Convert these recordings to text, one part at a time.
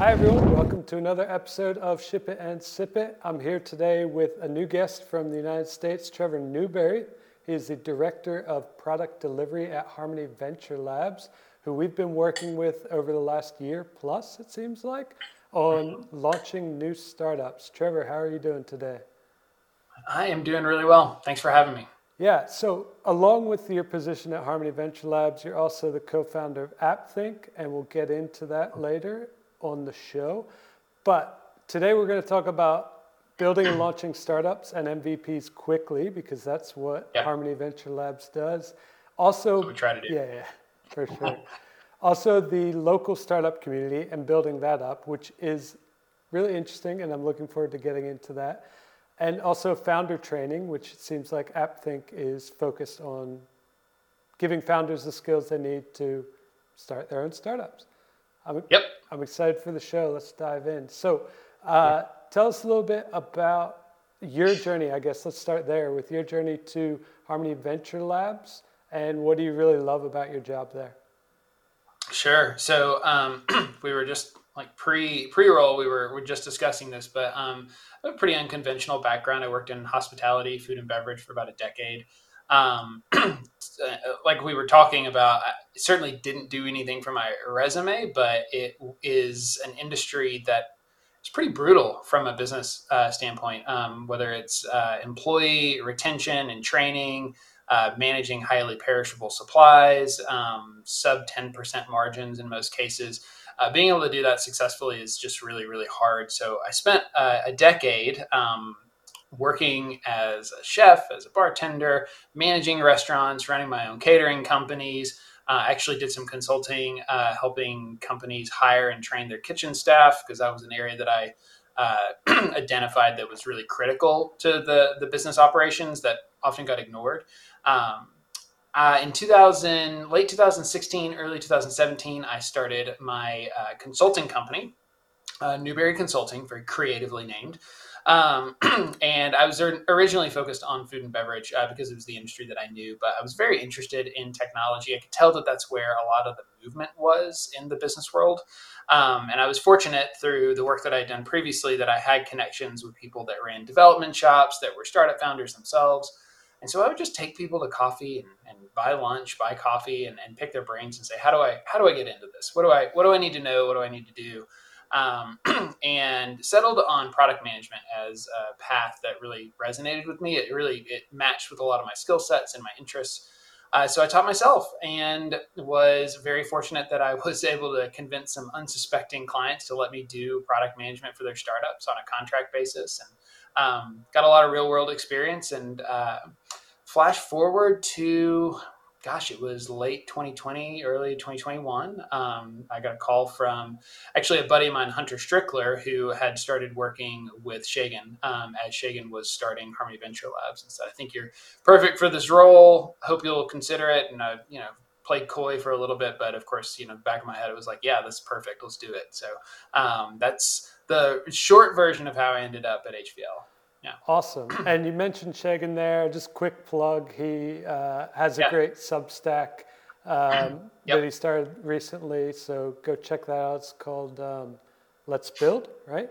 Hi everyone, welcome to another episode of Ship It and Sip It. I'm here today with a new guest from the United States, Trevor Newberry. He is the Director of Product Delivery at Harmony Venture Labs, who we've been working with over the last year plus, it seems like, on launching new startups. Trevor, how are you doing today? I am doing really well. Thanks for having me. Yeah, so along with your position at Harmony Venture Labs, you're also the co-founder of AppThink, and we'll get into that later on the show. But today we're going to talk about building and launching startups and MVPs quickly, because that's what Harmony Venture Labs does. Also, we try to do. Yeah, for sure. Also, the local startup community and building that up, which is really interesting, and I'm looking forward to getting into that. And also founder training, which it seems like AppThink is focused on giving founders the skills they need to start their own startups. I'm excited for the show. Let's dive in. So tell us a little bit about your journey, I guess. Let's start there with your journey to Harmony Venture Labs. And what do you really love about your job there? Sure. So we were just like pre-roll, we were just discussing this, but a pretty unconventional background. I worked in hospitality, food and beverage for about a decade. Like we were talking about, I certainly didn't do anything for my resume, but it is an industry that is pretty brutal from a business standpoint, whether it's employee retention and training, managing highly perishable supplies, sub 10% margins in most cases. Being able to do that successfully is just really, really hard. So I spent a decade working as a chef, as a bartender, managing restaurants, running my own catering companies. I actually did some consulting, helping companies hire and train their kitchen staff, because that was an area that I identified that was really critical to the business operations that often got ignored. In late 2016, early 2017, I started my consulting company, Newberry Consulting, very creatively named. And I was originally focused on food and beverage because it was the industry that I knew, but I was very interested in technology. I could tell that that's where a lot of the movement was in the business world. And I was fortunate through the work that I had done previously that I had connections with people that ran development shops, that were startup founders themselves. And so I would just take people to coffee and buy lunch, buy coffee, and pick their brains and say, how do I get into this? What do I need to know? What do I need to do? And settled on product management as a path that really resonated with me. It matched with a lot of my skill sets and my interests. So I taught myself and was very fortunate that I was able to convince some unsuspecting clients to let me do product management for their startups on a contract basis, and got a lot of real world experience. And flash forward to, it was late 2020, early 2021. I got a call from actually a buddy of mine, Hunter Strickler, who had started working with Shagan as Shagan was starting Harmony Venture Labs. And so I think you're perfect for this role. Hope you'll consider it. And I, played coy for a little bit, but of course, back in my head, it was like, yeah, that's perfect. Let's do it. So that's the short version of how I ended up at HVL. Yeah. Awesome. And you mentioned Shagan there. Just quick plug. He has a great Substack that he started recently. So go check that out. It's called Let's Build, right?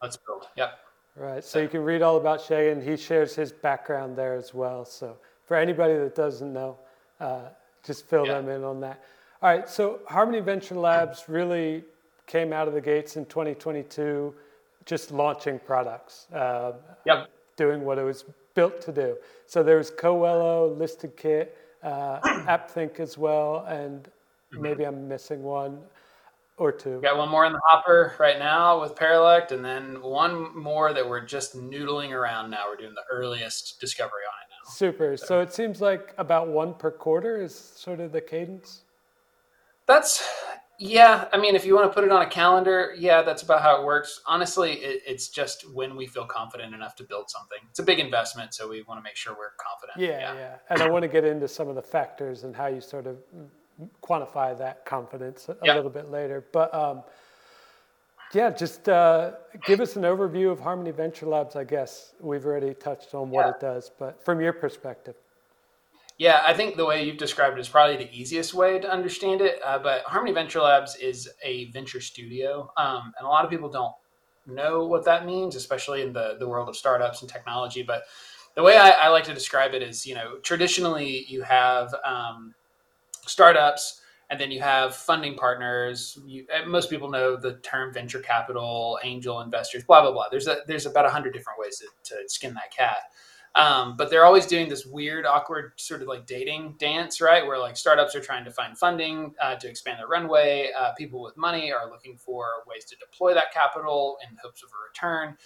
Let's Build. Yep. Right. So you can read all about Shagan. He shares his background there as well. So for anybody that doesn't know, just fill them in on that. All right. So Harmony Venture Labs really came out of the gates in 2022. Just launching products, doing what it was built to do. So there was Cowello, ListedKit, AppThink as well, and maybe I'm missing one or two. Got one more in the hopper right now with Paralect, and then one more that we're just noodling around now. We're doing the earliest discovery on it now. Super. So it seems like about one per quarter is sort of the cadence? If you want to put it on a calendar, that's about how it works. Honestly, it's just when we feel confident enough to build something. It's a big investment, so we want to make sure we're confident. Yeah. And I want to get into some of the factors and how you sort of quantify that confidence a little bit later. But give us an overview of Harmony Venture Labs, I guess. We've already touched on what it does, but from your perspective. Yeah, I think the way you've described it is probably the easiest way to understand it. But Harmony Venture Labs is a venture studio. And a lot of people don't know what that means, especially in the world of startups and technology. But the way I like to describe it is, you know, traditionally you have startups and then you have funding partners. Most people know the term venture capital, angel investors, blah, blah, blah. There's about 100 different ways to skin that cat. But they're always doing this weird, awkward sort of like dating dance, right? Where like startups are trying to find funding to expand their runway. People with money are looking for ways to deploy that capital in hopes of a return.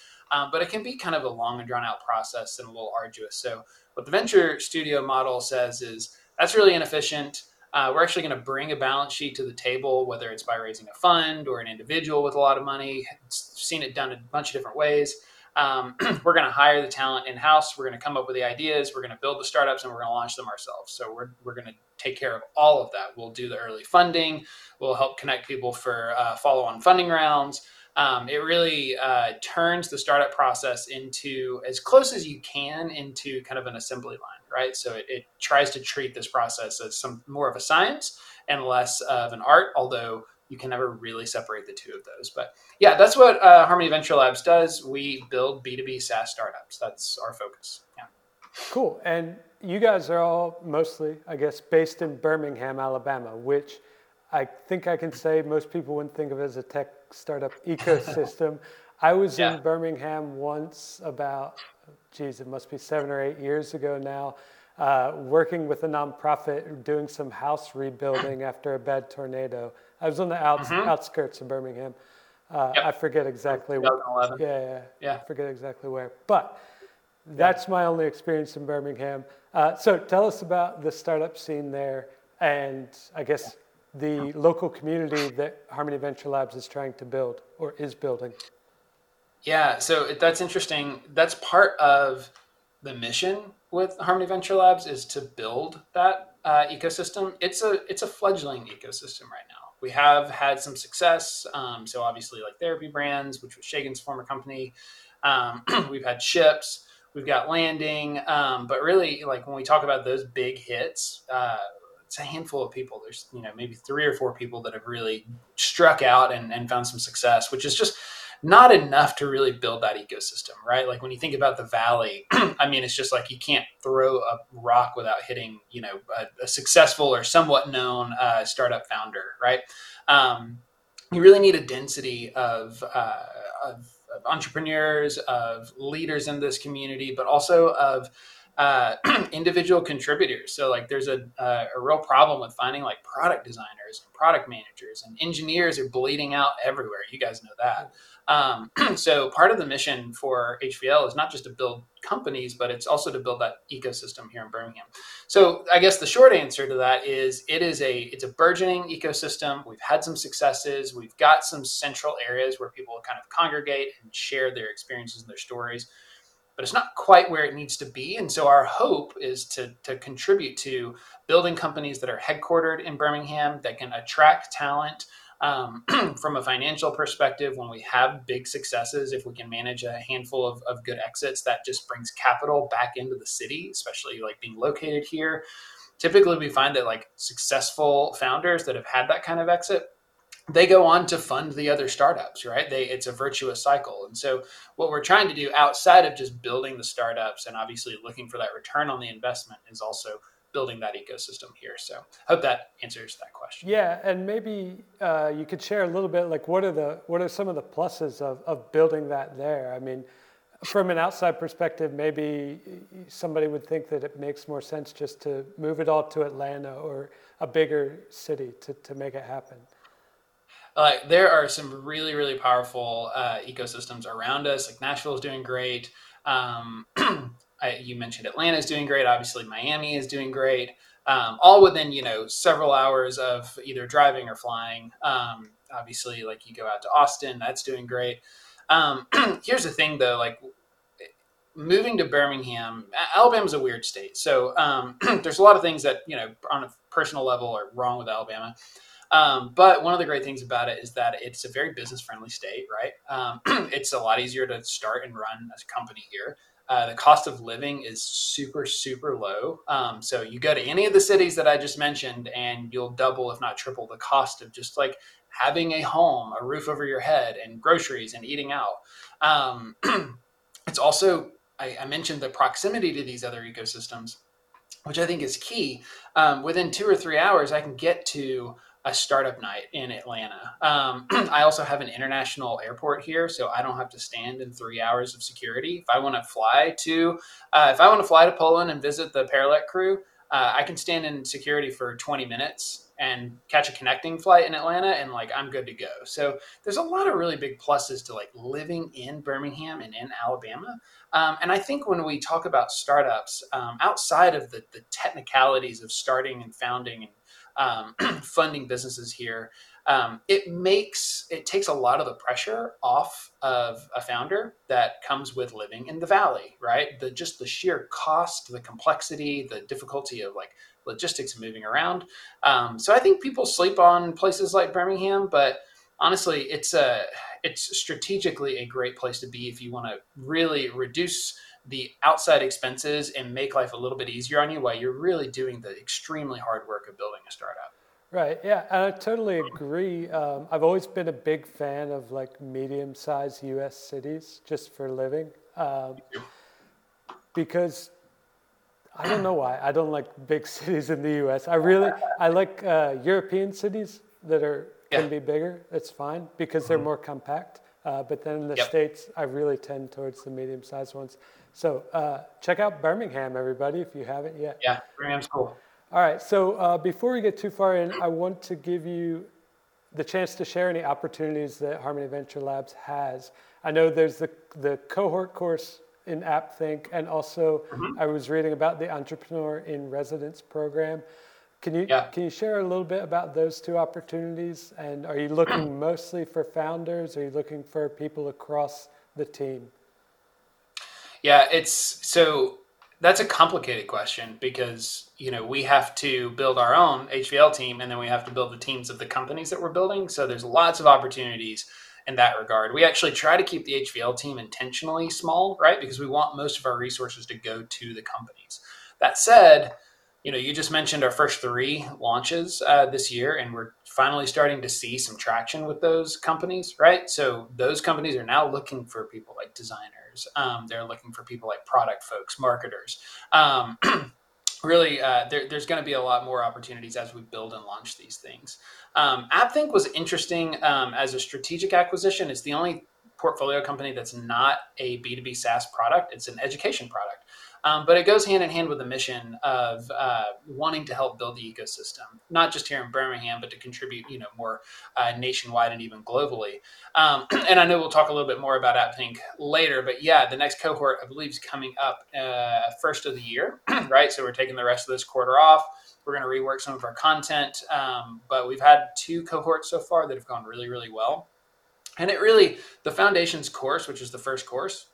But it can be kind of a long and drawn out process and a little arduous. So what the venture studio model says is that's really inefficient. We're actually going to bring a balance sheet to the table, whether it's by raising a fund or an individual with a lot of money. Seen it done in a bunch of different ways. We're going to hire the talent in-house. We're going to come up with the ideas. We're going to build the startups and we're going to launch them ourselves. So we're going to take care of all of that. We'll do the early funding. We'll help connect people for follow-on funding rounds. It really turns the startup process into as close as you can into kind of an assembly line, right? So it tries to treat this process as some more of a science and less of an art, although you can never really separate the two of those. But yeah, that's what Harmony Venture Labs does. We build B2B SaaS startups. That's our focus. Yeah. Cool. And you guys are all mostly, I guess, based in Birmingham, Alabama, which I think I can say most people wouldn't think of as a tech startup ecosystem. I was in Birmingham once about, it must be 7 or 8 years ago now, working with a nonprofit, doing some house rebuilding after a bad tornado. I was on the outskirts of Birmingham. I forget exactly where. I forget exactly where. But that's my only experience in Birmingham. So tell us about the startup scene there and I guess the local community that Harmony Venture Labs is trying to build or is building. Yeah, so that's interesting. That's part of the mission with Harmony Venture Labs is to build that ecosystem. It's a fledgling ecosystem right now. We have had some success. So obviously like Therapy Brands, which was Shagan's former company. We've had Ships, we've got Landing. But really like when we talk about those big hits, it's a handful of people. There's, you know, maybe 3 or 4 people that have really struck out and found some success, which is just not enough to really build that ecosystem, right? Like when you think about the Valley, I mean, it's just like you can't throw a rock without hitting, you know, a successful or somewhat known startup founder, right? You really need a density of entrepreneurs, of leaders in this community, but also of individual contributors. So like there's a real problem with finding like product designers and product managers, and engineers are bleeding out everywhere. You guys know that. So part of the mission for HVL is not just to build companies, but it's also to build that ecosystem here in Birmingham. So I guess the short answer to that is it's a burgeoning ecosystem. We've had some successes. We've got some central areas where people kind of congregate and share their experiences and their stories, but it's not quite where it needs to be. And so our hope is to contribute to building companies that are headquartered in Birmingham that can attract talent from a financial perspective. When we have big successes, if we can manage a handful of good exits, that just brings capital back into the city, especially like being located here. Typically we find that like successful founders that have had that kind of exit, they go on to fund the other startups, right? It's a virtuous cycle. And so what we're trying to do outside of just building the startups and obviously looking for that return on the investment is also building that ecosystem here. So hope that answers that question. Yeah. And maybe you could share a little bit, like what are some of the pluses of building that there? I mean, from an outside perspective, maybe somebody would think that it makes more sense just to move it all to Atlanta or a bigger city to make it happen. Like there are some really, really powerful ecosystems around us. Like Nashville is doing great. You mentioned Atlanta is doing great. Obviously, Miami is doing great. All within, you know, several hours of either driving or flying. Obviously, like you go out to Austin, that's doing great. Here's the thing, though. Like moving to Birmingham, Alabama's a weird state. So there's a lot of things that, you know, on a personal level are wrong with Alabama. But one of the great things about it is that it's a very business friendly state, right? It's a lot easier to start and run a company here. The cost of living is super, super low. So you go to any of the cities that I just mentioned and you'll double, if not triple, the cost of just like having a home, a roof over your head, and groceries and eating out. It's also, I mentioned the proximity to these other ecosystems, which I think is key. Within 2 or 3 hours, I can get to a startup night in Atlanta. I also have an international airport here, so I don't have to stand in 3 hours of security. If I want to fly to, Poland and visit the Paralect crew, I can stand in security for 20 minutes and catch a connecting flight in Atlanta, and like I'm good to go. So there's a lot of really big pluses to like living in Birmingham and in Alabama. And I think when we talk about startups, outside of the technicalities of starting and founding and funding businesses here, it takes a lot of the pressure off of a founder that comes with living in the Valley, right? Just the sheer cost, the complexity, the difficulty of like logistics and moving around. So I think people sleep on places like Birmingham, but honestly, it's strategically a great place to be if you want to really reduce the outside expenses and make life a little bit easier on you while you're really doing the extremely hard work of building a startup. Right. Yeah. And I totally agree. I've always been a big fan of like medium-sized US cities just for living. Because I don't know why I don't like big cities in the US. I like European cities that can be bigger. It's fine because they're more compact. But then in the States, I really tend towards the medium-sized ones. So check out Birmingham, everybody, if you haven't yet. Yeah, Birmingham's cool. All right, so before we get too far in, I want to give you the chance to share any opportunities that Harmony Venture Labs has. I know there's the cohort course in AppThink, and also I was reading about the Entrepreneur in Residence program. Can you share a little bit about those two opportunities? And are you looking mostly for founders? Are you looking for people across the team? Yeah, that's a complicated question because, we have to build our own HVL team and then we have to build the teams of the companies that we're building. So there's lots of opportunities in that regard. We actually try to keep the HVL team intentionally small, right? Because we want most of our resources to go to the companies. That said, you just mentioned our first 3 launches this year, and we're finally starting to see some traction with those companies, right? So those companies are now looking for people like designers. They're looking for people like product folks, marketers. There's going to be a lot more opportunities as we build and launch these things. AppThink was interesting as a strategic acquisition. It's the only portfolio company that's not a B2B SaaS product. It's an education product. But it goes hand in hand with the mission of wanting to help build the ecosystem, not just here in Birmingham, but to contribute, more nationwide and even globally. And I know we'll talk a little bit more about AppThink later, but yeah, the next cohort I believe is coming up first of the year, right? So we're taking the rest of this quarter off. We're going to rework some of our content, but we've had 2 cohorts so far that have gone really, really well. And the Foundations course, which is the first course,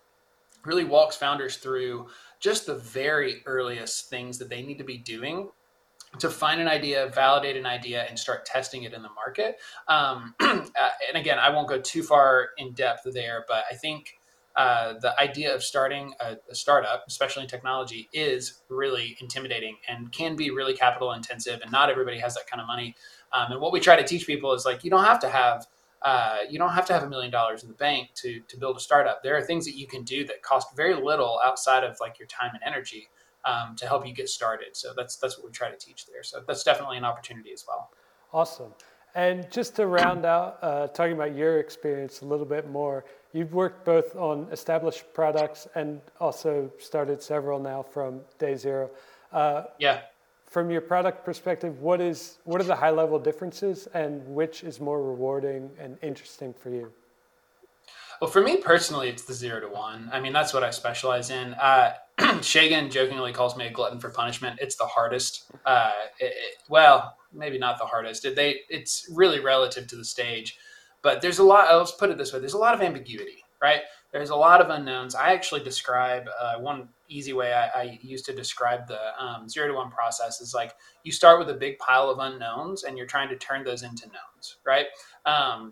really walks founders through just the very earliest things that they need to be doing to find an idea, validate an idea, and start testing it in the market. And again, I won't go too far in depth there, but I think the idea of starting a startup, especially in technology, is really intimidating and can be really capital intensive, and not everybody has that kind of money. And what we try to teach people is like, you don't have to have $1 million in the bank to build a startup. There are things that you can do that cost very little outside of like your time and energy to help you get started. So that's what we try to teach there. So that's definitely an opportunity as well. Awesome. And just to round out, talking about your experience a little bit more, you've worked both on established products and also started several now from day zero. From your product perspective, what are the high-level differences and which is more rewarding and interesting for you? Well, for me personally, it's the 0 to 1. I mean, that's what I specialize in. Shagan jokingly calls me a glutton for punishment. It's the hardest. Well, maybe not the hardest. It's really relative to the stage. But there's a lot, let's put it this way, there's a lot of ambiguity, right? There's a lot of unknowns. I actually describe one easy way I used to describe the 0 to 1 process is like you start with a big pile of unknowns and you're trying to turn those into knowns, right?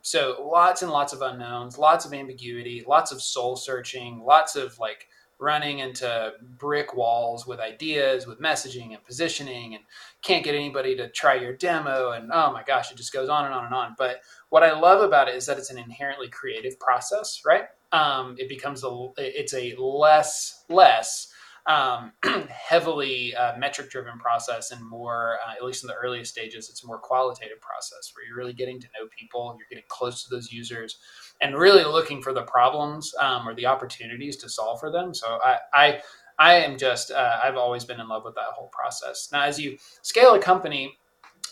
So lots and lots of unknowns, lots of ambiguity, lots of soul searching, lots of like running into brick walls with ideas, with messaging and positioning, and can't get anybody to try your demo. And oh my gosh, it just goes on and on and on. But what I love about it is that it's an inherently creative process, right? It becomes it's a less heavily metric driven process, and more, at least in the earliest stages, it's a more qualitative process where you're really getting to know people, you're getting close to those users and really looking for the problems or the opportunities to solve for them. So I am just, I've always been in love with that whole process. Now, as you scale a company,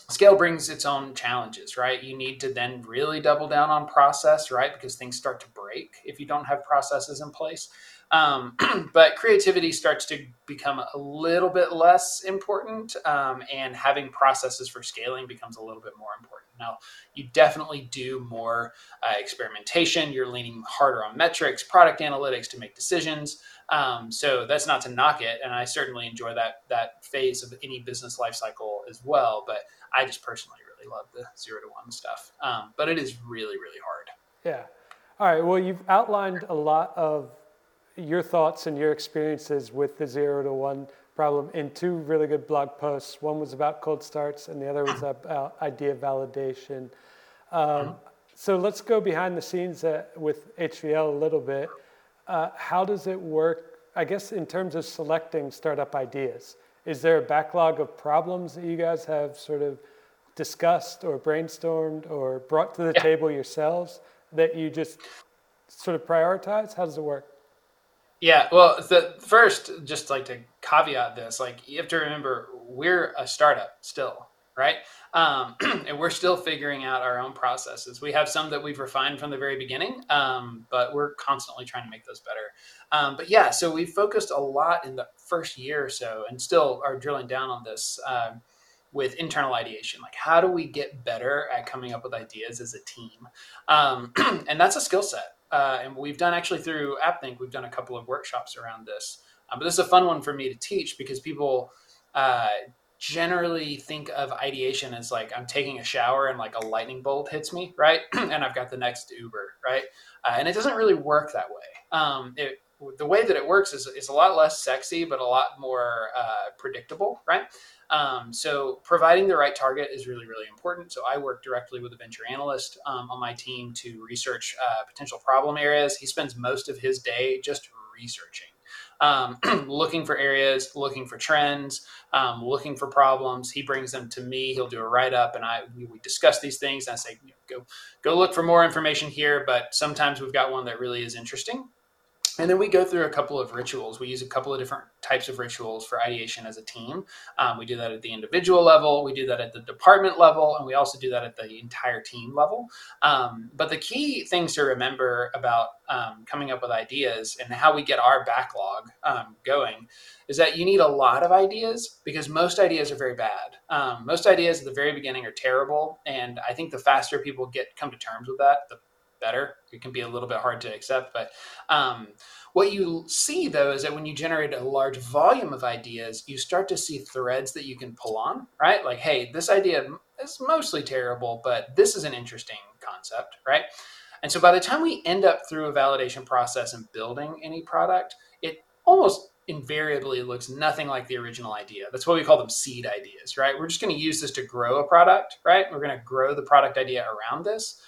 scale brings its own challenges, right? You need to then really double down on process, right? Because things start to break if you don't have processes in place. But creativity starts to become a little bit less important, and having processes for scaling becomes a little bit more important. Now, you definitely do more experimentation. You're leaning harder on metrics, product analytics to make decisions. So that's not to knock it. And I certainly enjoy that phase of any business life cycle as well. But I just personally really love the 0 to 1 stuff. But it is really, really hard. Yeah. All right. Well, you've outlined a lot of your thoughts and your experiences with the 0 to 1 problem in two really good blog posts. One was about cold starts and the other was about idea validation. So let's go behind the scenes with HVL a little bit. How does it work, I guess, in terms of selecting startup ideas? Is there a backlog of problems that you guys have sort of discussed or brainstormed or brought to the table yourselves that you just sort of prioritize? How does it work? Yeah, well, first, just like to caveat this, like you have to remember we're a startup still, right? And we're still figuring out our own processes. We have some that we've refined from the very beginning, but we're constantly trying to make those better. But yeah, so we focused a lot in the first year or so and still are drilling down on this with internal ideation. Like, how do we get better at coming up with ideas as a team? And that's a skill set. And we've done actually through AppThink, we've done a couple of workshops around this. But this is a fun one for me to teach because people generally think of ideation as like I'm taking a shower and like a lightning bolt hits me, right? And I've got the next Uber, right? And it doesn't really work that way. The way that it works is a lot less sexy, but a lot more predictable, right? So providing the right target is really, really important. So I work directly with a venture analyst on my team to research potential problem areas. He spends most of his day just researching, looking for areas, looking for trends, looking for problems. He brings them to me. He'll do a write-up, and we discuss these things. And I say, go look for more information here. But sometimes we've got one that really is interesting. And then we go through a couple of rituals. We use a couple of different types of rituals for ideation as a team. We do that at the individual level. We do that at the department level. And we also do that at the entire team level. But the key things to remember about coming up with ideas and how we get our backlog going is that you need a lot of ideas because most ideas are very bad. Most ideas at the very beginning are terrible. And I think the faster people come to terms with that, the better. It can be a little bit hard to accept, but what you see though is that when you generate a large volume of ideas, you start to see threads that you can pull on, right? Like, hey, this idea is mostly terrible, but this is an interesting concept, right? And so by the time we end up through a validation process and building any product, it almost invariably looks nothing like the original idea. That's why we call them seed ideas, right? We're just going to use this to grow a product, right? We're going to grow the product idea around this.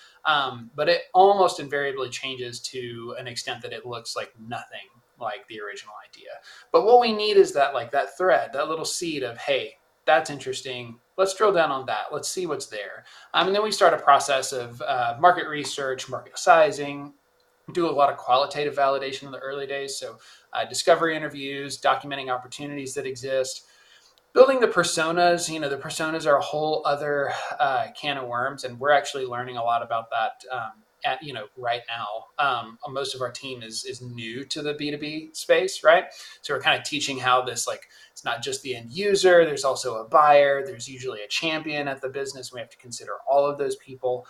But it almost invariably changes to an extent that it looks like nothing like the original idea. But what we need is that like that thread, that little seed of, hey, that's interesting. Let's drill down on that. Let's see what's there. And then we start a process of market research, market sizing, do a lot of qualitative validation in the early days. So discovery interviews, documenting opportunities that exist. Building the personas, the personas are a whole other can of worms, and we're actually learning a lot about that right now. Most of our team is new to the B2B space, right? So we're kind of teaching how this, like, it's not just the end user, there's also a buyer, there's usually a champion at the business. We have to consider all of those people.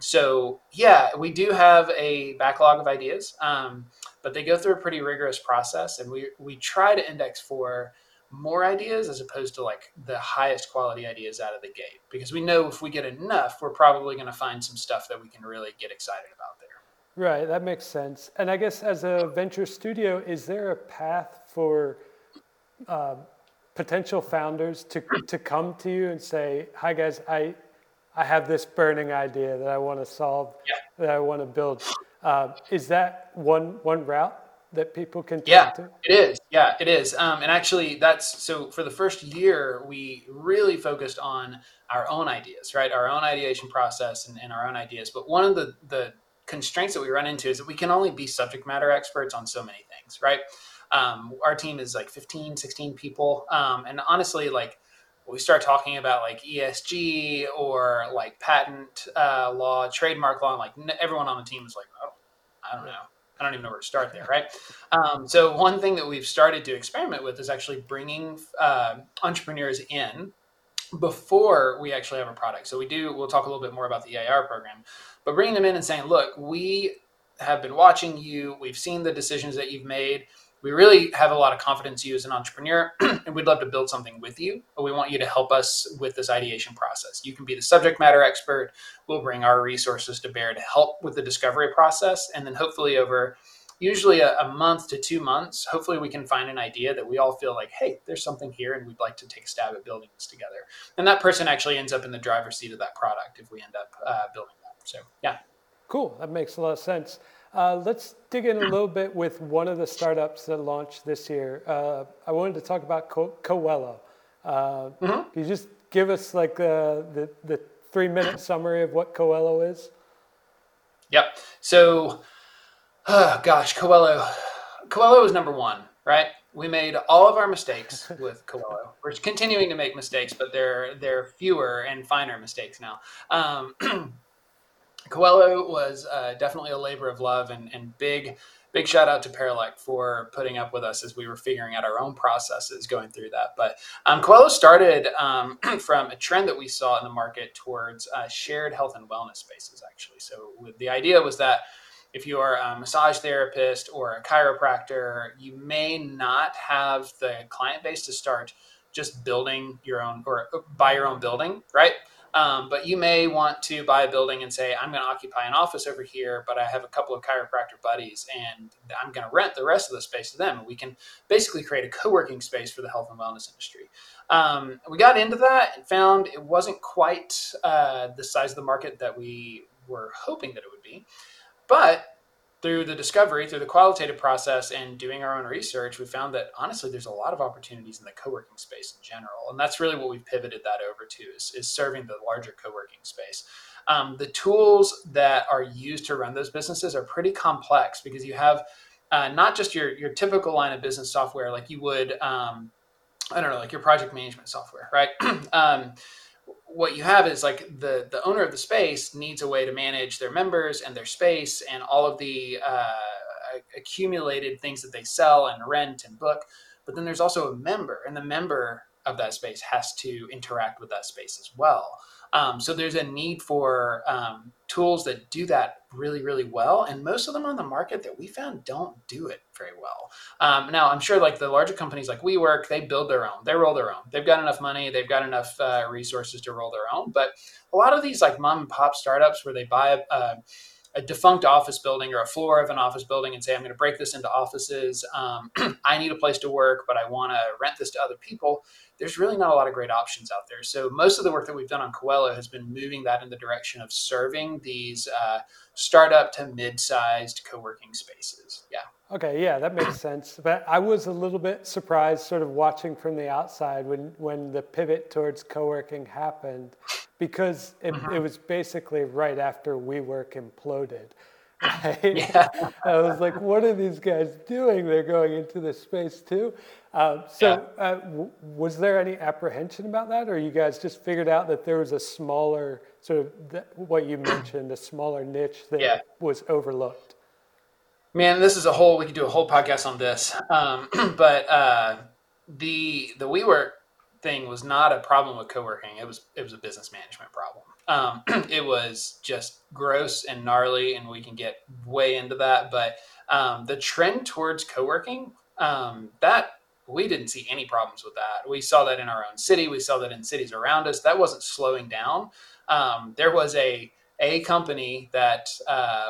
So yeah, we do have a backlog of ideas, but they go through a pretty rigorous process, and we try to index for more ideas as opposed to like the highest quality ideas out of the gate, because we know if we get enough, we're probably going to find some stuff that we can really get excited about there. Right, that makes sense. And I guess as a venture studio, is there a path for potential founders to come to you and say, "Hi guys, I have this burning idea that I want to solve, that I want to build." Is that one route that people can talk to? Yeah, it is. And actually, so for the first year, we really focused on our own ideas, right? Our own ideation process and our own ideas. But one of the constraints that we run into is that we can only be subject matter experts on so many things, right? Our team is like 15, 16 people. And honestly, like, we start talking about like ESG or like patent law, trademark law, and like everyone on the team is like, oh, I don't know. I don't even know where to start there, right? So one thing that we've started to experiment with is actually bringing entrepreneurs in before we actually have a product. So we'll talk a little bit more about the EIR program, but bringing them in and saying, look, we have been watching you. We've seen the decisions that you've made. We really have a lot of confidence in you as an entrepreneur, and we'd love to build something with you, but we want you to help us with this ideation process. You can be the subject matter expert. We'll bring our resources to bear to help with the discovery process. And then hopefully over usually a month to 2 months, hopefully we can find an idea that we all feel like, hey, there's something here and we'd like to take a stab at building this together. And that person actually ends up in the driver's seat of that product if we end up building that. So, yeah. Cool. That makes a lot of sense. Let's dig in a little bit with one of the startups that launched this year. I wanted to talk about Cowello. Can you just give us like the 3-minute summary of what Cowello is? Yep. So, Cowello. Cowello is number one, right? We made all of our mistakes with Cowello. We're continuing to make mistakes, but they're fewer and finer mistakes now. Cowello was definitely a labor of love, and big shout out to Paralect for putting up with us as we were figuring out our own processes going through that. But Cowello started from a trend that we saw in the market towards shared health and wellness spaces, actually. So the idea was that if you are a massage therapist or a chiropractor, you may not have the client base to start just building your own or buy your own building, right? But you may want to buy a building and say, I'm going to occupy an office over here, but I have a couple of chiropractor buddies and I'm going to rent the rest of the space to them. We can basically create a co-working space for the health and wellness industry. We got into that and found it wasn't quite the size of the market that we were hoping that it would be. But through the discovery, through the qualitative process and doing our own research, we found that honestly, there's a lot of opportunities in the co-working space in general. And that's really what we've pivoted that over to is serving the larger co-working space. The tools that are used to run those businesses are pretty complex because you have not just your typical line of business software, like you would, like your project management software, right? What you have is like the owner of the space needs a way to manage their members and their space and all of the accumulated things that they sell and rent and book. But then there's also a member, and the member of that space has to interact with that space as well. So there's a need for tools that do that really, really well. And most of them on the market that we found don't do it very well. Now, I'm sure like the larger companies like WeWork, they build their own, they roll their own. They've got enough money, they've got enough resources to roll their own. But a lot of these like mom and pop startups where they buy a defunct office building or a floor of an office building and say, I'm going to break this into offices. I need a place to work, but I want to rent this to other people. There's really not a lot of great options out there. So most of the work that we've done on Cowello has been moving that in the direction of serving these startup to mid-sized co-working spaces. Yeah. Okay. Yeah, that makes sense. But I was a little bit surprised sort of watching from the outside when the pivot towards co-working happened, because it was basically right after WeWork imploded. Right? Yeah. I was like, what are these guys doing? They're going into this space too. Was there any apprehension about that? Or you guys just figured out that there was a smaller sort of what you mentioned, a smaller niche that was overlooked? Man, this is we could do a whole podcast on this. But the WeWork thing was not a problem with co-working. It was a business management problem. It was just gross and gnarly, and we can get way into that. But the trend towards co-working, that we didn't see any problems with that. We saw that in our own city. We saw that in cities around us. That wasn't slowing down. There was a a company that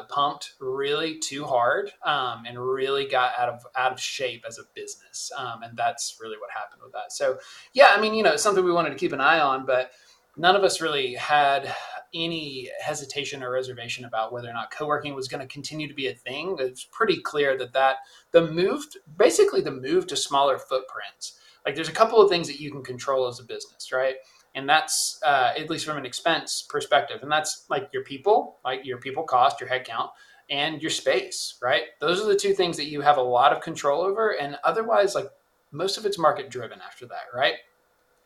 pumped really too hard and really got out of shape as a business. And that's really what happened with that. So, yeah, I mean, you know, it's something we wanted to keep an eye on, but none of us really had any hesitation or reservation about whether or not co-working was going to continue to be a thing. It's pretty clear that the move to smaller footprints, like there's a couple of things that you can control as a business, right? And that's, at least from an expense perspective, and that's like your people cost, your headcount, and your space, right? Those are the two things that you have a lot of control over. And otherwise, like most of it's market driven after that, right?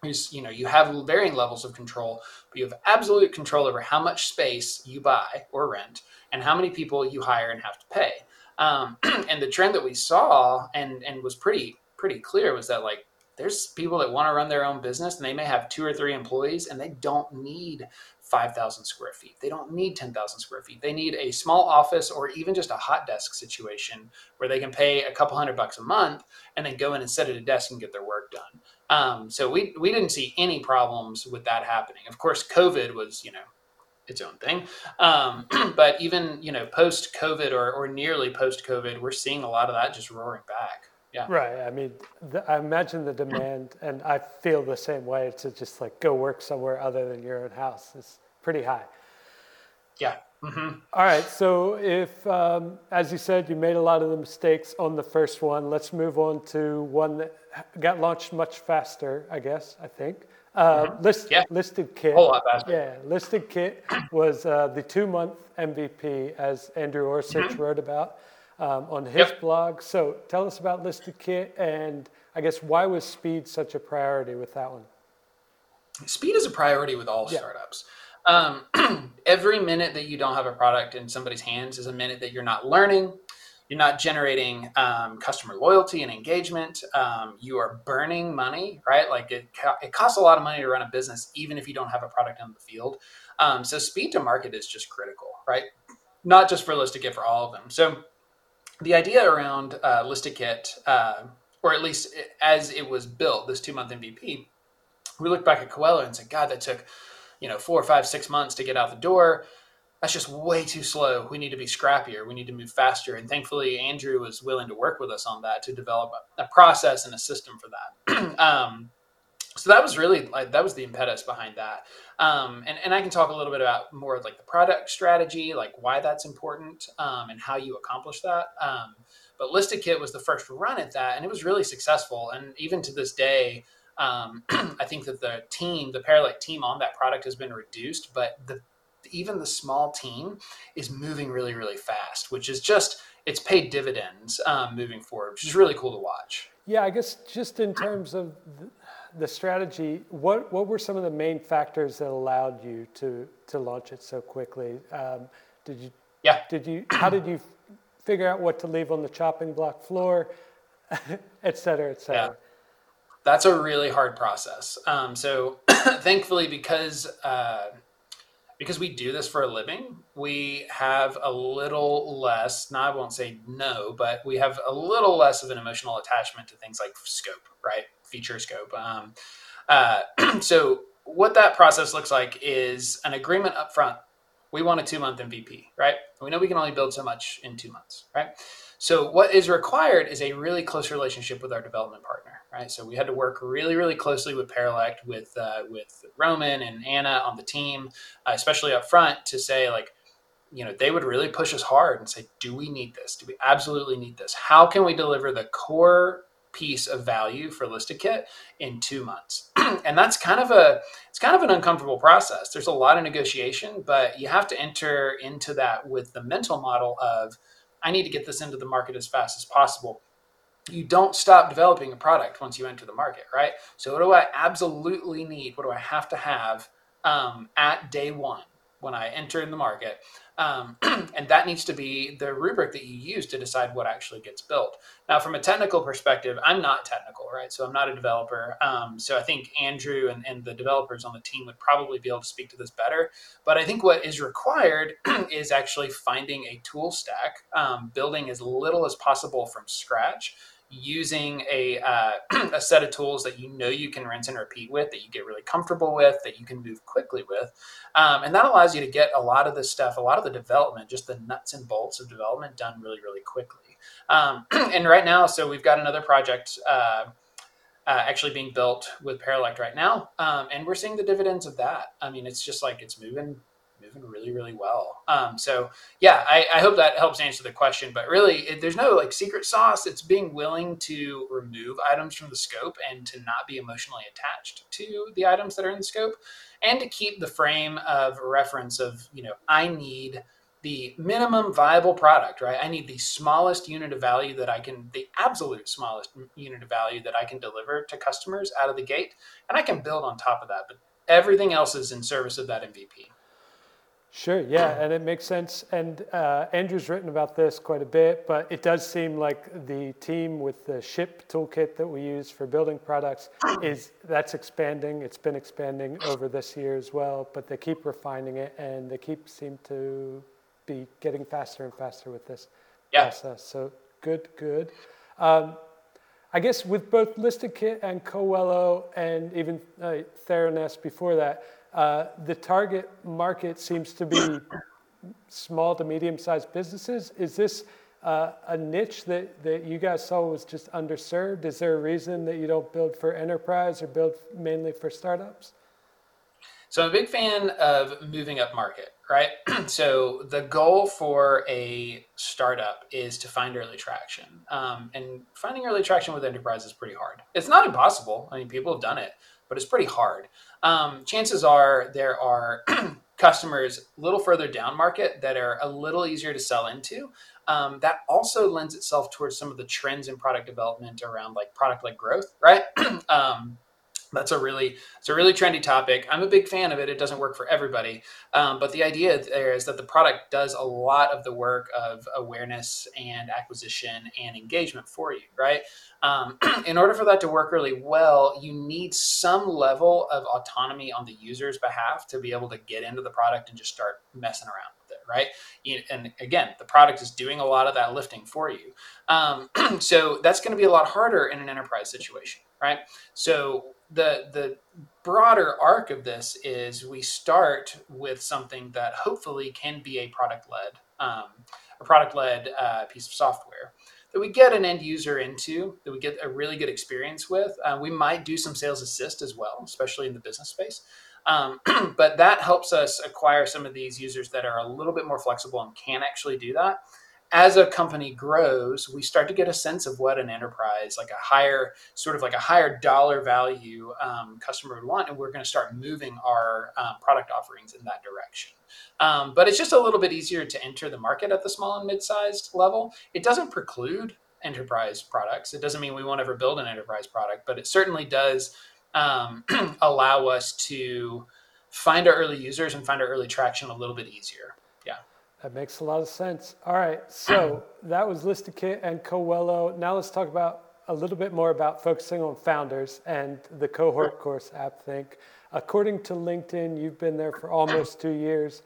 You know, you have varying levels of control, but you have absolute control over how much space you buy or rent and how many people you hire and have to pay. And the trend that we saw and was pretty clear was that like there's people that want to run their own business and they may have 2 or 3 employees and they don't need 5,000 square feet. They don't need 10,000 square feet. They need a small office or even just a hot desk situation where they can pay a couple $100 a month and then go in and sit at a desk and get their work done. So we didn't see any problems with that happening. Of course, COVID was, you know, its own thing. But even, you know, post-COVID or nearly post-COVID, we're seeing a lot of that just roaring back. Yeah. Right. I mean, I imagine the demand, and I feel the same way, to just like go work somewhere other than your own house is pretty high. Yeah. Mm-hmm. All right. So if, as you said, you made a lot of the mistakes on the first one, let's move on to one that got launched much faster, I guess, I think. Mm-hmm. ListedKit. Whole lot faster. Yeah. ListedKit was the 2-month MVP, as Andrew Orsic mm-hmm. wrote about on his blog. So tell us about ListedKit, and I guess why was speed such a priority with that one? Speed is a priority with all startups. Every minute that you don't have a product in somebody's hands is a minute that you're not learning. You're not generating customer loyalty and engagement. You are burning money, right? Like it costs a lot of money to run a business, even if you don't have a product on the field. So speed to market is just critical, right? Not just for ListedKit, for all of them. So the idea around ListedKit, or at least as it was built, this 2-month MVP, we looked back at Cowello and said, God, that took 4 or 5, 6 months to get out the door. That's just way too slow. We need to be scrappier. We need to move faster. And thankfully, Andrew was willing to work with us on that to develop a process and a system for that. So that was really that was the impetus behind that. And I can talk a little bit about more of like the product strategy, like why that's important and how you accomplish that. But ListedKit was the first run at that, and it was really successful. And even to this day, I think that the Paralect team on that product has been reduced, but even the small team is moving really, really fast, which is just, it's paid dividends moving forward, which is really cool to watch. Yeah, I guess just in terms of the strategy, what were some of the main factors that allowed you to launch it so quickly? How did you figure out what to leave on the chopping block floor, et cetera, et cetera? Yeah. That's a really hard process. So thankfully, because we do this for a living, we have a little less, now I won't say no, but we have a little less of an emotional attachment to things like scope, right? Feature scope. So what that process looks like is an agreement up front. We want a 2-month MVP, right? We know we can only build so much in 2 months, right? So what is required is a really close relationship with our development partner, right? So we had to work really, really closely with Paralect, with Roman and Anna on the team, especially up front, to say like, they would really push us hard and say, do we need this? Do we absolutely need this? How can we deliver the core piece of value for ListedKit in 2 months? And that's kind of an uncomfortable process. There's a lot of negotiation, but you have to enter into that with the mental model of, I need to get this into the market as fast as possible. You don't stop developing a product once you enter the market, right? So what do I absolutely need? What do I have to have at day one when I enter in the market? And that needs to be the rubric that you use to decide what actually gets built. Now, from a technical perspective, I'm not technical, right? So I'm not a developer. So I think Andrew and the developers on the team would probably be able to speak to this better. But I think what is required is actually finding a tool stack, building as little as possible from scratch, using a set of tools that you can rinse and repeat with, that you get really comfortable with, that you can move quickly with. And that allows you to get a lot of this stuff, a lot of the development, just the nuts and bolts of development done really, really quickly. And right now, so we've got another project actually being built with Paralect right now. And we're seeing the dividends of that. I mean, it's just like it's moving really, really well. So yeah, I hope that helps answer the question, but really there's no like secret sauce. It's being willing to remove items from the scope and to not be emotionally attached to the items that are in the scope, and to keep the frame of reference of, I need the minimum viable product, right? I need the smallest unit of value that I can, the absolute smallest unit of value that I can deliver to customers out of the gate. And I can build on top of that, but everything else is in service of that MVP. Sure, yeah, and it makes sense. And Andrew's written about this quite a bit, but it does seem like the team with the SHIP toolkit that we use for building products that's expanding. It's been expanding over this year as well, but they keep refining it, and they seem to be getting faster and faster with this process. So good. I guess with both ListedKit and Cowello and even Theranos before that, the target market seems to be small to medium-sized businesses. Is this a niche that you guys saw was just underserved? Is there a reason that you don't build for enterprise or build mainly for startups? So I'm a big fan of moving up market, right? So the goal for a startup is to find early traction. And finding early traction with enterprise is pretty hard. It's not impossible. I mean, people have done it, but it's pretty hard. Chances are there are customers a little further down market that are a little easier to sell into. That also lends itself towards some of the trends in product development around like product-led growth, right? That's a really trendy topic. I'm a big fan of it. It doesn't work for everybody. But the idea there is that the product does a lot of the work of awareness and acquisition and engagement for you, right? In order for that to work really well, you need some level of autonomy on the user's behalf to be able to get into the product and just start messing around with it, right? And again, the product is doing a lot of that lifting for you. So that's going to be a lot harder in an enterprise situation, right? So the broader arc of this is we start with something that hopefully can be a product-led piece of software that we get an end user into, that we get a really good experience with. We might do some sales assist as well, especially in the business space. But that helps us acquire some of these users that are a little bit more flexible and can actually do that. As a company grows, we start to get a sense of what an enterprise, like a higher dollar value customer would want, and we're going to start moving our product offerings in that direction. But it's just a little bit easier to enter the market at the small and mid-sized level. It doesn't preclude enterprise products. It doesn't mean we won't ever build an enterprise product, but it certainly does allow us to find our early users and find our early traction a little bit easier. Yeah. That makes a lot of sense. All right, so that was ListedKit and Cowello. Now let's talk about a little bit more about focusing on founders and the cohort course AppThink. According to LinkedIn, you've been there for almost 2 years.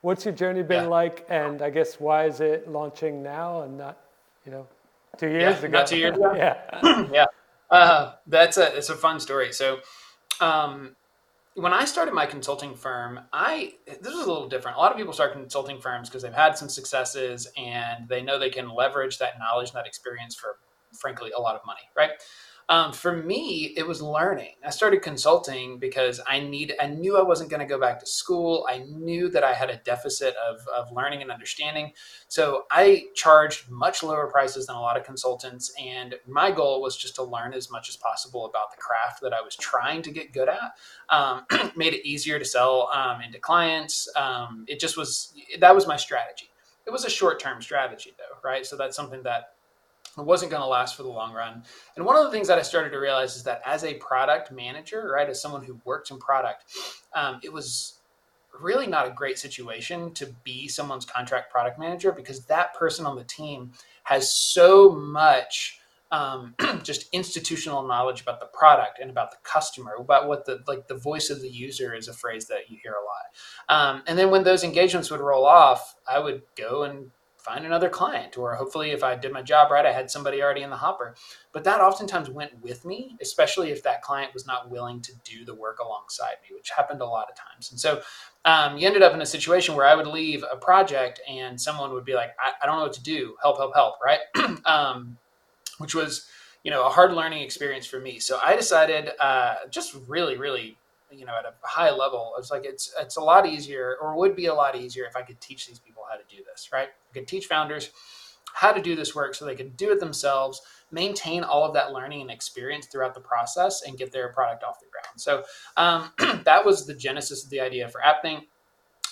What's your journey been like? And I guess why is it launching now and not, 2 years ago? Not 2 years ago? Yeah. It's a fun story. So, when I started my consulting firm, this was a little different. A lot of people start consulting firms because they've had some successes and they know they can leverage that knowledge and that experience for, frankly, a lot of money, right? For me, it was learning. I started consulting because I knew I wasn't going to go back to school. I knew that I had a deficit of learning and understanding. So I charged much lower prices than a lot of consultants. And my goal was just to learn as much as possible about the craft that I was trying to get good at. Made it easier to sell into clients. That was my strategy. It was a short-term strategy though, right? So that's something that it wasn't going to last for the long run. And one of the things that I started to realize is that as a product manager, right, as someone who worked in product, it was really not a great situation to be someone's contract product manager because that person on the team has so much just institutional knowledge about the product and about the customer, about what the voice of the user is a phrase that you hear a lot. And then when those engagements would roll off, I would go and find another client, or hopefully if I did my job right, I had somebody already in the hopper. But that oftentimes went with me, especially if that client was not willing to do the work alongside me, which happened a lot of times. And so you ended up in a situation where I would leave a project and someone would be like, I don't know what to do. Help, right? Which was, a hard learning experience for me. So I decided just really, at a high level, I was like, it's a lot easier, or would be a lot easier if I could teach these people how to do this, right? I could teach founders how to do this work so they could do it themselves, maintain all of that learning and experience throughout the process, and get their product off the ground. So that was the genesis of the idea for AppThink.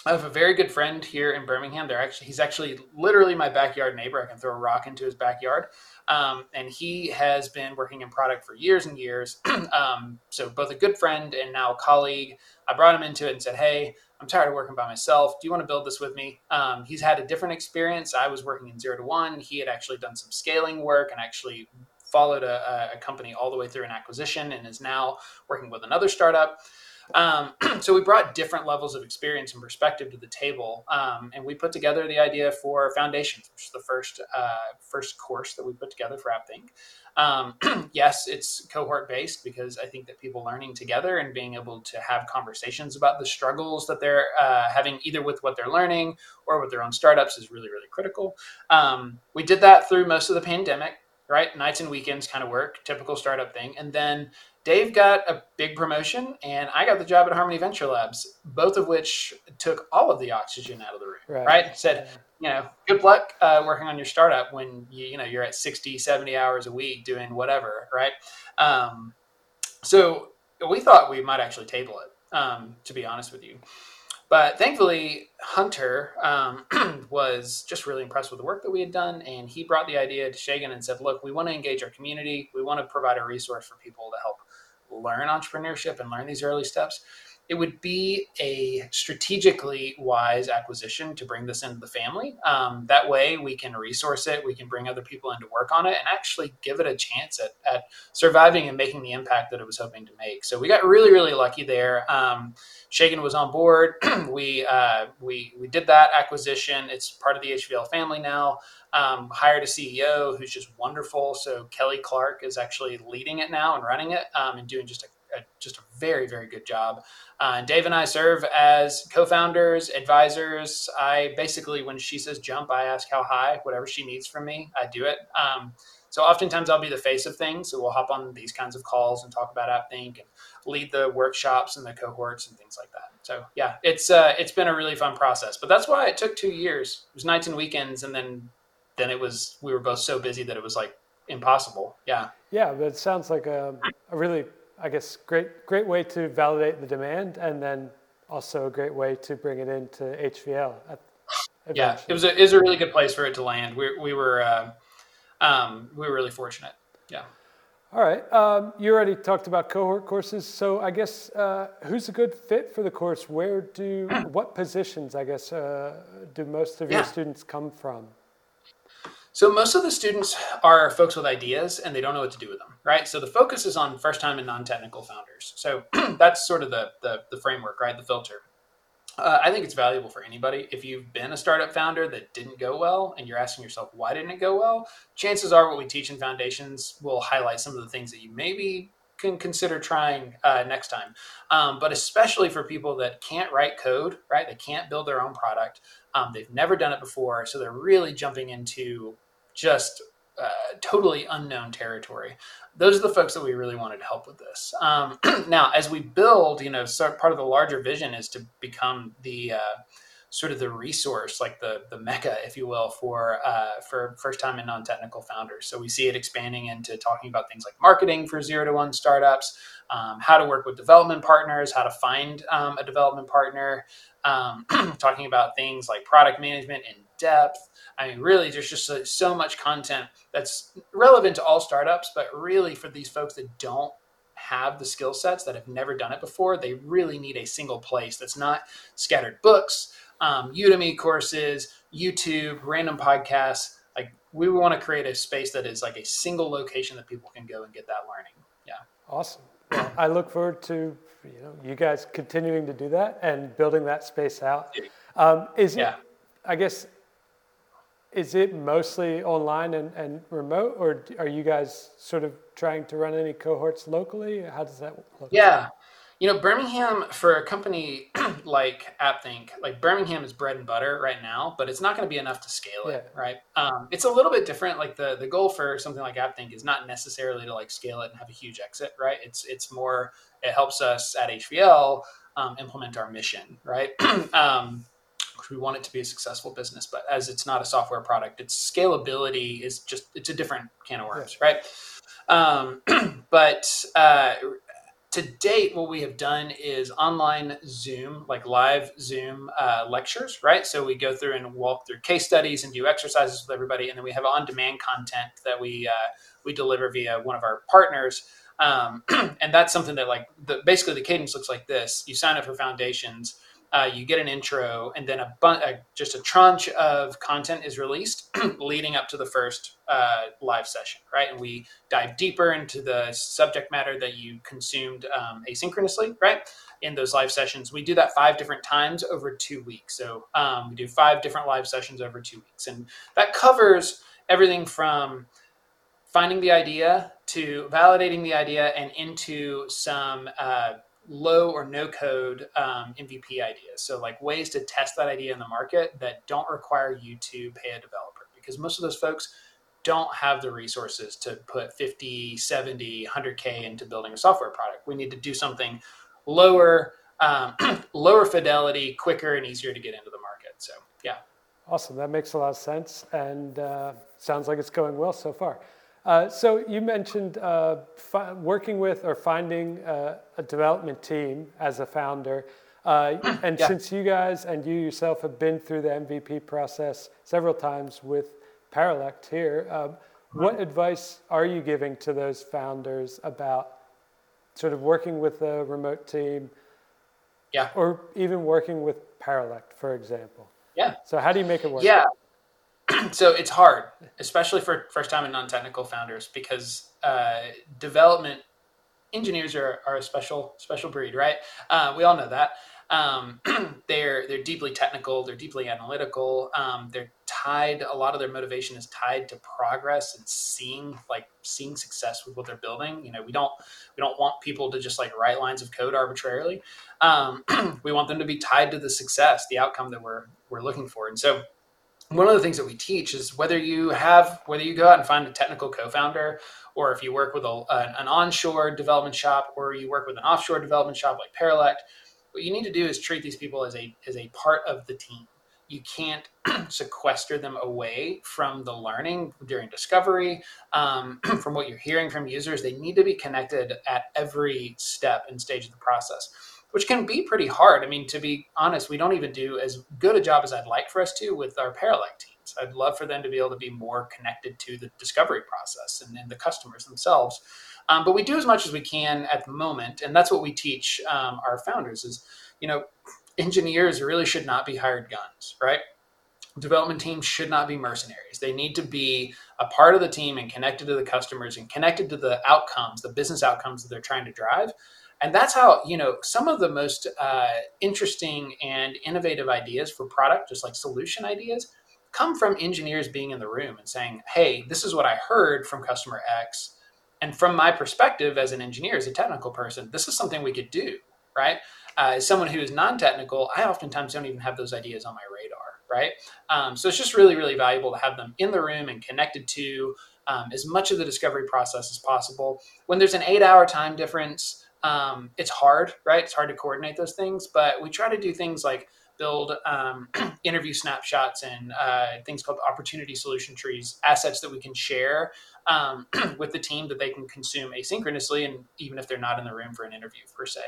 I have a very good friend here in Birmingham. He's actually literally my backyard neighbor. I can throw a rock into his backyard. And he has been working in product for years and years. So both a good friend and now a colleague. I brought him into it and said, hey, I'm tired of working by myself. Do you want to build this with me? He's had a different experience. I was working in 0 to 1. He had actually done some scaling work and actually followed a company all the way through an acquisition and is now working with another startup. So we brought different levels of experience and perspective to the table, and we put together the idea for Foundations, which is the first course that we put together for AppThink. Yes, it's cohort-based because I think that people learning together and being able to have conversations about the struggles that they're having either with what they're learning or with their own startups is really, really critical. We did that through most of the pandemic, right? Nights and weekends kind of work, typical startup thing. And then Dave got a big promotion and I got the job at Harmony Venture Labs, both of which took all of the oxygen out of the room, right? Said, good luck working on your startup when you're at 60, 70 hours a week doing whatever, right? So we thought we might actually table it, to be honest with you. But thankfully, Hunter was just really impressed with the work that we had done. And he brought the idea to Shagan and said, look, we want to engage our community. We want to provide a resource for people to help learn entrepreneurship and learn these early steps. It would be a strategically wise acquisition to bring this into the family. That way we can resource it. We can bring other people in to work on it and actually give it a chance at surviving and making the impact that it was hoping to make. So we got really, really lucky there. Shagan was on board. We did that acquisition. It's part of the HVL family now. Hired a CEO who's just wonderful. So Kelly Clark is actually leading it now and running it and doing just a very, very good job. Dave and I serve as co-founders, advisors. I basically, when she says jump, I ask how high, whatever she needs from me, I do it. So oftentimes I'll be the face of things. So we'll hop on these kinds of calls and talk about AppThink and lead the workshops and the cohorts and things like that. So yeah, it's been a really fun process, but that's why it took 2 years. It was nights and weekends. And then we were both so busy that it was like impossible. Yeah. Yeah. But it sounds like a really, I guess, great way to validate the demand, and then also a great way to bring it into HVL. Yeah, it was a really good place for it to land. We were really fortunate. Yeah. All right. You already talked about cohort courses, so I guess who's a good fit for the course? What positions, I guess, do most of your students come from? So most of the students are folks with ideas and they don't know what to do with them, right? So the focus is on first-time and non-technical founders. So that's sort of the framework, right? The filter. I think it's valuable for anybody. If you've been a startup founder that didn't go well and you're asking yourself, why didn't it go well? Chances are what we teach in Foundations will highlight some of the things that you maybe can consider trying next time. But especially for people that can't write code, right? They can't build their own product. They've never done it before. So they're really jumping into just totally unknown territory. Those are the folks that we really wanted to help with this. Now, as we build, part of the larger vision is to become the sort of the resource, like the mecca, if you will, for first-time and non-technical founders. So we see it expanding into talking about things like marketing for 0 to 1 startups, how to work with development partners, how to find a development partner, talking about things like product management in depth. I mean, really, there's just so much content that's relevant to all startups, but really for these folks that don't have the skill sets, that have never done it before, they really need a single place that's not scattered books, Udemy courses, YouTube, random podcasts. Like, we want to create a space that is like a single location that people can go and get that learning. Yeah. Awesome. Well, I look forward to you guys continuing to do that and building that space out. I guess Is it mostly online and remote, or are you guys sort of trying to run any cohorts locally? How does that look? Yeah. You know, Birmingham, for a company like AppThink, like Birmingham is bread and butter right now, but it's not going to be enough to scale it, right? It's a little bit different. Like the goal for something like AppThink is not necessarily to like scale it and have a huge exit, right? It's more, it helps us at HVL implement our mission, right? We want it to be a successful business, but as it's not a software product, its scalability is just, it's a different can of worms, right? To date, what we have done is online Zoom, like live Zoom lectures, right? So we go through and walk through case studies and do exercises with everybody. And then we have on-demand content that we deliver via one of our partners. And that's something that like, basically the cadence looks like this. You sign up for Foundations, you get an intro, and then just a tranche of content is released leading up to the first live session, right? And we dive deeper into the subject matter that you consumed asynchronously, right? In those live sessions, we do that 5 different times over 2 weeks. So we do 5 different live sessions over 2 weeks. And that covers everything from finding the idea to validating the idea and into some low or no code MVP ideas. So like ways to test that idea in the market that don't require you to pay a developer, because most of those folks don't have the resources to put 50, 70, 100K into building a software product. We need to do something lower, lower fidelity, quicker and easier to get into the market. So yeah. Awesome. That makes a lot of sense. And sounds like it's going well so far. So you mentioned working with or finding a development team as a founder. And since you guys and you yourself have been through the MVP process several times with Paralect here, what advice are you giving to those founders about sort of working with a remote team or even working with Paralect, for example? Yeah. So how do you make it work? Yeah. So it's hard, especially for first-time and non-technical founders, because development engineers are a special breed, right? We all know that. They're deeply technical, they're deeply analytical. They're tied. A lot of their motivation is tied to progress and seeing success with what they're building. You know, we don't want people to just like write lines of code arbitrarily. We want them to be tied to the success, the outcome that we're looking for, and so. One of the things that we teach is whether you go out and find a technical co-founder, or if you work with an onshore development shop, or you work with an offshore development shop like Paralect, what you need to do is treat these people as a part of the team. You can't sequester them away from the learning during discovery, from what you're hearing from users. They need to be connected at every step and stage of the process, which can be pretty hard. I mean, to be honest, we don't even do as good a job as I'd like for us to with our Paralect teams. I'd love for them to be able to be more connected to the discovery process and the customers themselves. But we do as much as we can at the moment. And that's what we teach our founders is, you know, engineers really should not be hired guns, right? Development teams should not be mercenaries. They need to be a part of the team and connected to the customers and connected to the outcomes, the business outcomes that they're trying to drive. And that's how, you know, some of the most interesting and innovative ideas for product, just like solution ideas, come from engineers being in the room and saying, hey, this is what I heard from customer X. And from my perspective as an engineer, as a technical person, this is something we could do, right? As someone who is non-technical, I oftentimes don't even have those ideas on my radar, right? So it's just really, really valuable to have them in the room and connected to as much of the discovery process as possible. When there's an 8-hour time difference, it's hard, right? It's hard to coordinate those things, but we try to do things like build interview snapshots and things called opportunity solution trees, assets that we can share with the team that they can consume asynchronously, and even if they're not in the room for an interview per se.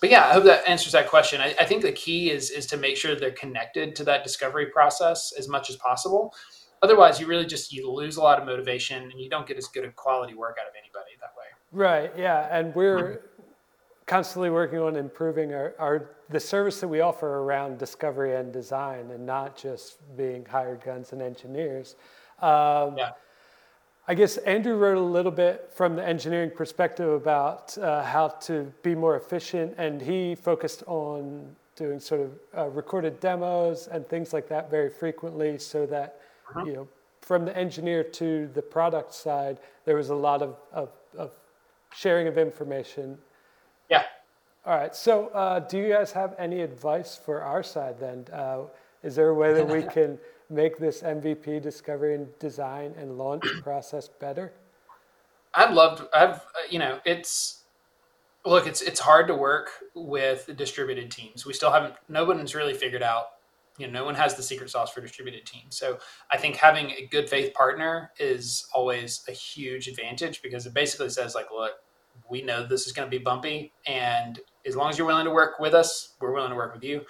But yeah, I hope that answers that question. I think the key is to make sure they're connected to that discovery process as much as possible. Otherwise, you really you lose a lot of motivation and you don't get as good a quality work out of anybody that way. Right, yeah, and we're constantly working on improving the service that we offer around discovery and design, and not just being hired guns and engineers. I guess Andrew wrote a little bit from the engineering perspective about how to be more efficient, and he focused on doing sort of recorded demos and things like that very frequently, so that you know, from the engineer to the product side, there was a lot of sharing of information. Yeah. All right. So do you guys have any advice for our side then? Is there a way that we can make this MVP discovery and design and launch process better? It's hard to work with distributed teams. No one's really figured out, no one has the secret sauce for distributed teams. So I think having a good faith partner is always a huge advantage, because it basically says like, look, we know this is going to be bumpy, and as long as you're willing to work with us, we're willing to work with you.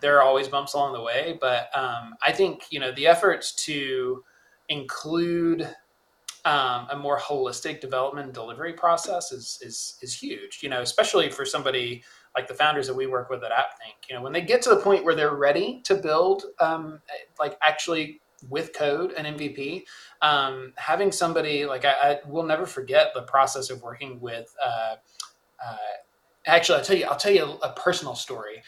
There are always bumps along the way, but I think, the efforts to include a more holistic development and delivery process is huge, especially for somebody like the founders that we work with at AppThink. When they get to the point where they're ready to build, actually with code, an MVP, having somebody like, I will never forget the process of working with, I'll tell you a personal story,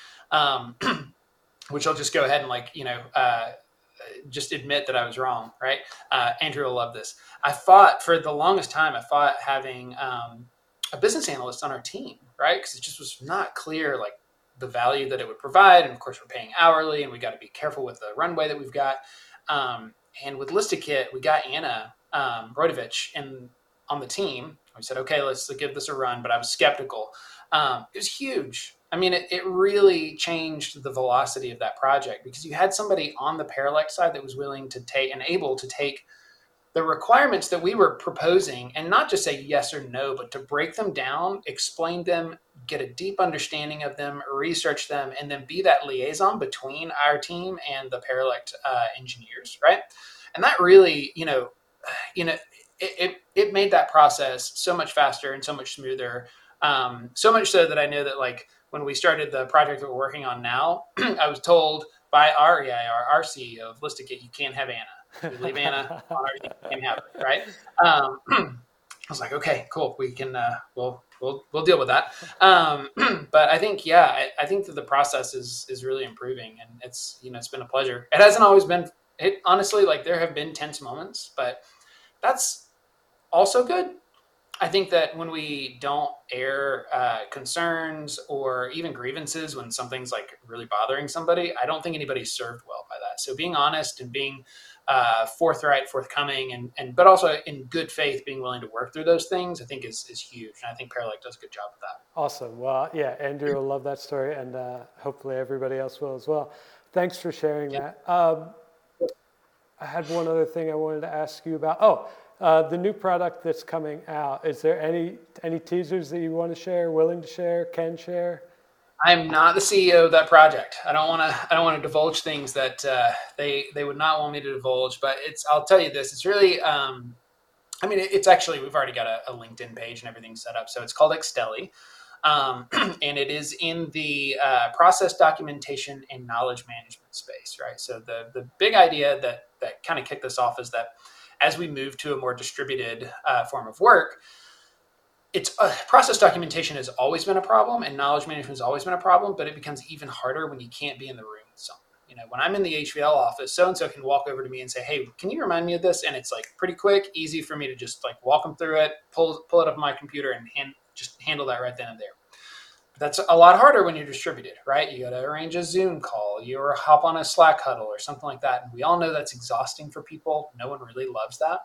which I'll just go ahead and just admit that I was wrong, right? Andrew will love this. I fought for the longest time having a business analyst on our team, right? Because it just was not clear, the value that it would provide. And, of course, we're paying hourly, and we got to be careful with the runway that we've got. And with ListedKit, we got Anna Rodovich on the team. We said, okay, let's give this a run. But I was skeptical. It was huge. I mean, it really changed the velocity of that project, because you had somebody on the Paralect side that was willing to take and able to take the requirements that we were proposing and not just say yes or no, but to break them down, explain them, get a deep understanding of them, research them, and then be that liaison between our team and the Paralect engineers, right? And that really, it made that process so much faster and so much smoother, so much so that I know that when we started the project that we're working on now, I was told by our CEO of ListedKit, you can't have Anna. We leave Anna on our team, you can't have her, right? I was like, okay, cool. We can, we'll deal with that. But I think, I think that the process is really improving, and it's, it's been a pleasure. It hasn't always been, honestly, there have been tense moments, but that's also good. I think that when we don't air concerns or even grievances when something's really bothering somebody, I don't think anybody's served well by that. So being honest and being forthright, forthcoming, but also in good faith, being willing to work through those things, I think is huge. And I think Paralect does a good job of that. Awesome. Well, Andrew will love that story, and hopefully everybody else will as well. Thanks for sharing that. I had one other thing I wanted to ask you about. The new product that's coming out, is there any teasers that you want to share, willing to share, can share? I'm not the CEO of that project. I don't want to divulge things that they would not want me to divulge, but I'll tell you this, it's really, it's actually, we've already got a LinkedIn page and everything set up. So it's called Xteli. And it is in the process documentation and knowledge management space, right? So the big idea that kind of kicked this off is that as we move to a more distributed form of work, process documentation has always been a problem, and knowledge management has always been a problem, but it becomes even harder when you can't be in the room with someone. When I'm in the HVL office, so-and-so can walk over to me and say, hey, can you remind me of this? And it's pretty quick, easy for me to just walk them through it, pull it up on my computer and just handle that right then and there. That's a lot harder when you're distributed, right? You got to arrange a Zoom call, or hop on a Slack huddle or something like that. And we all know that's exhausting for people. No one really loves that.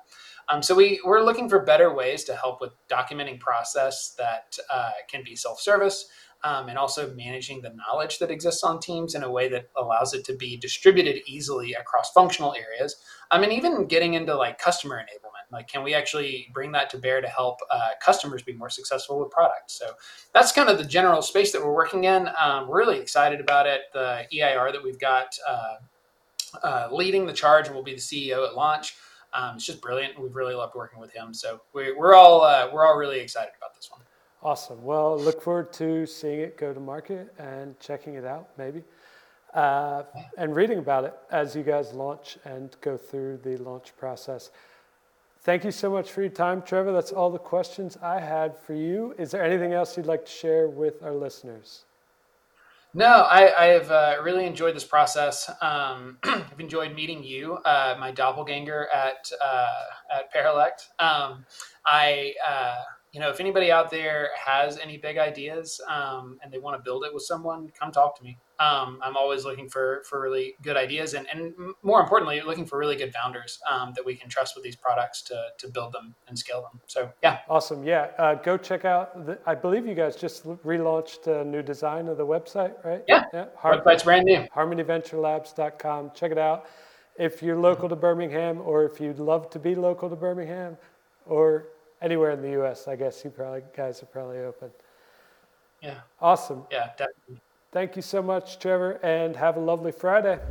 So we're looking for better ways to help with documenting process that can be self-service, and also managing the knowledge that exists on teams in a way that allows it to be distributed easily across functional areas. And even getting into customer enablement. Can we actually bring that to bear to help customers be more successful with products? So that's kind of the general space that we're working in. We're really excited about it. The EIR that we've got leading the charge and will be the CEO at launch. It's just brilliant. We've really loved working with him. So we're all really excited about this one. Awesome. Well, look forward to seeing it go to market and checking it out, maybe, and reading about it as you guys launch and go through the launch process. Thank you so much for your time, Trevor. That's all the questions I had for you. Is there anything else you'd like to share with our listeners? No, I have really enjoyed this process. I've enjoyed meeting you, my doppelganger at Paralect. If anybody out there has any big ideas and they want to build it with someone, come talk to me. I'm always looking for really good ideas and more importantly, looking for really good founders that we can trust with these products to build them and scale them. So, yeah. Awesome. Yeah. Go check out, I believe you guys just relaunched a new design of the website, right? Yeah. Website's brand new. HarmonyVentureLabs.com. Check it out. If you're local to Birmingham or if you'd love to be local to Birmingham or anywhere in the U.S., I guess you guys are probably open. Yeah. Awesome. Yeah, definitely. Thank you so much, Trevor, and have a lovely Friday.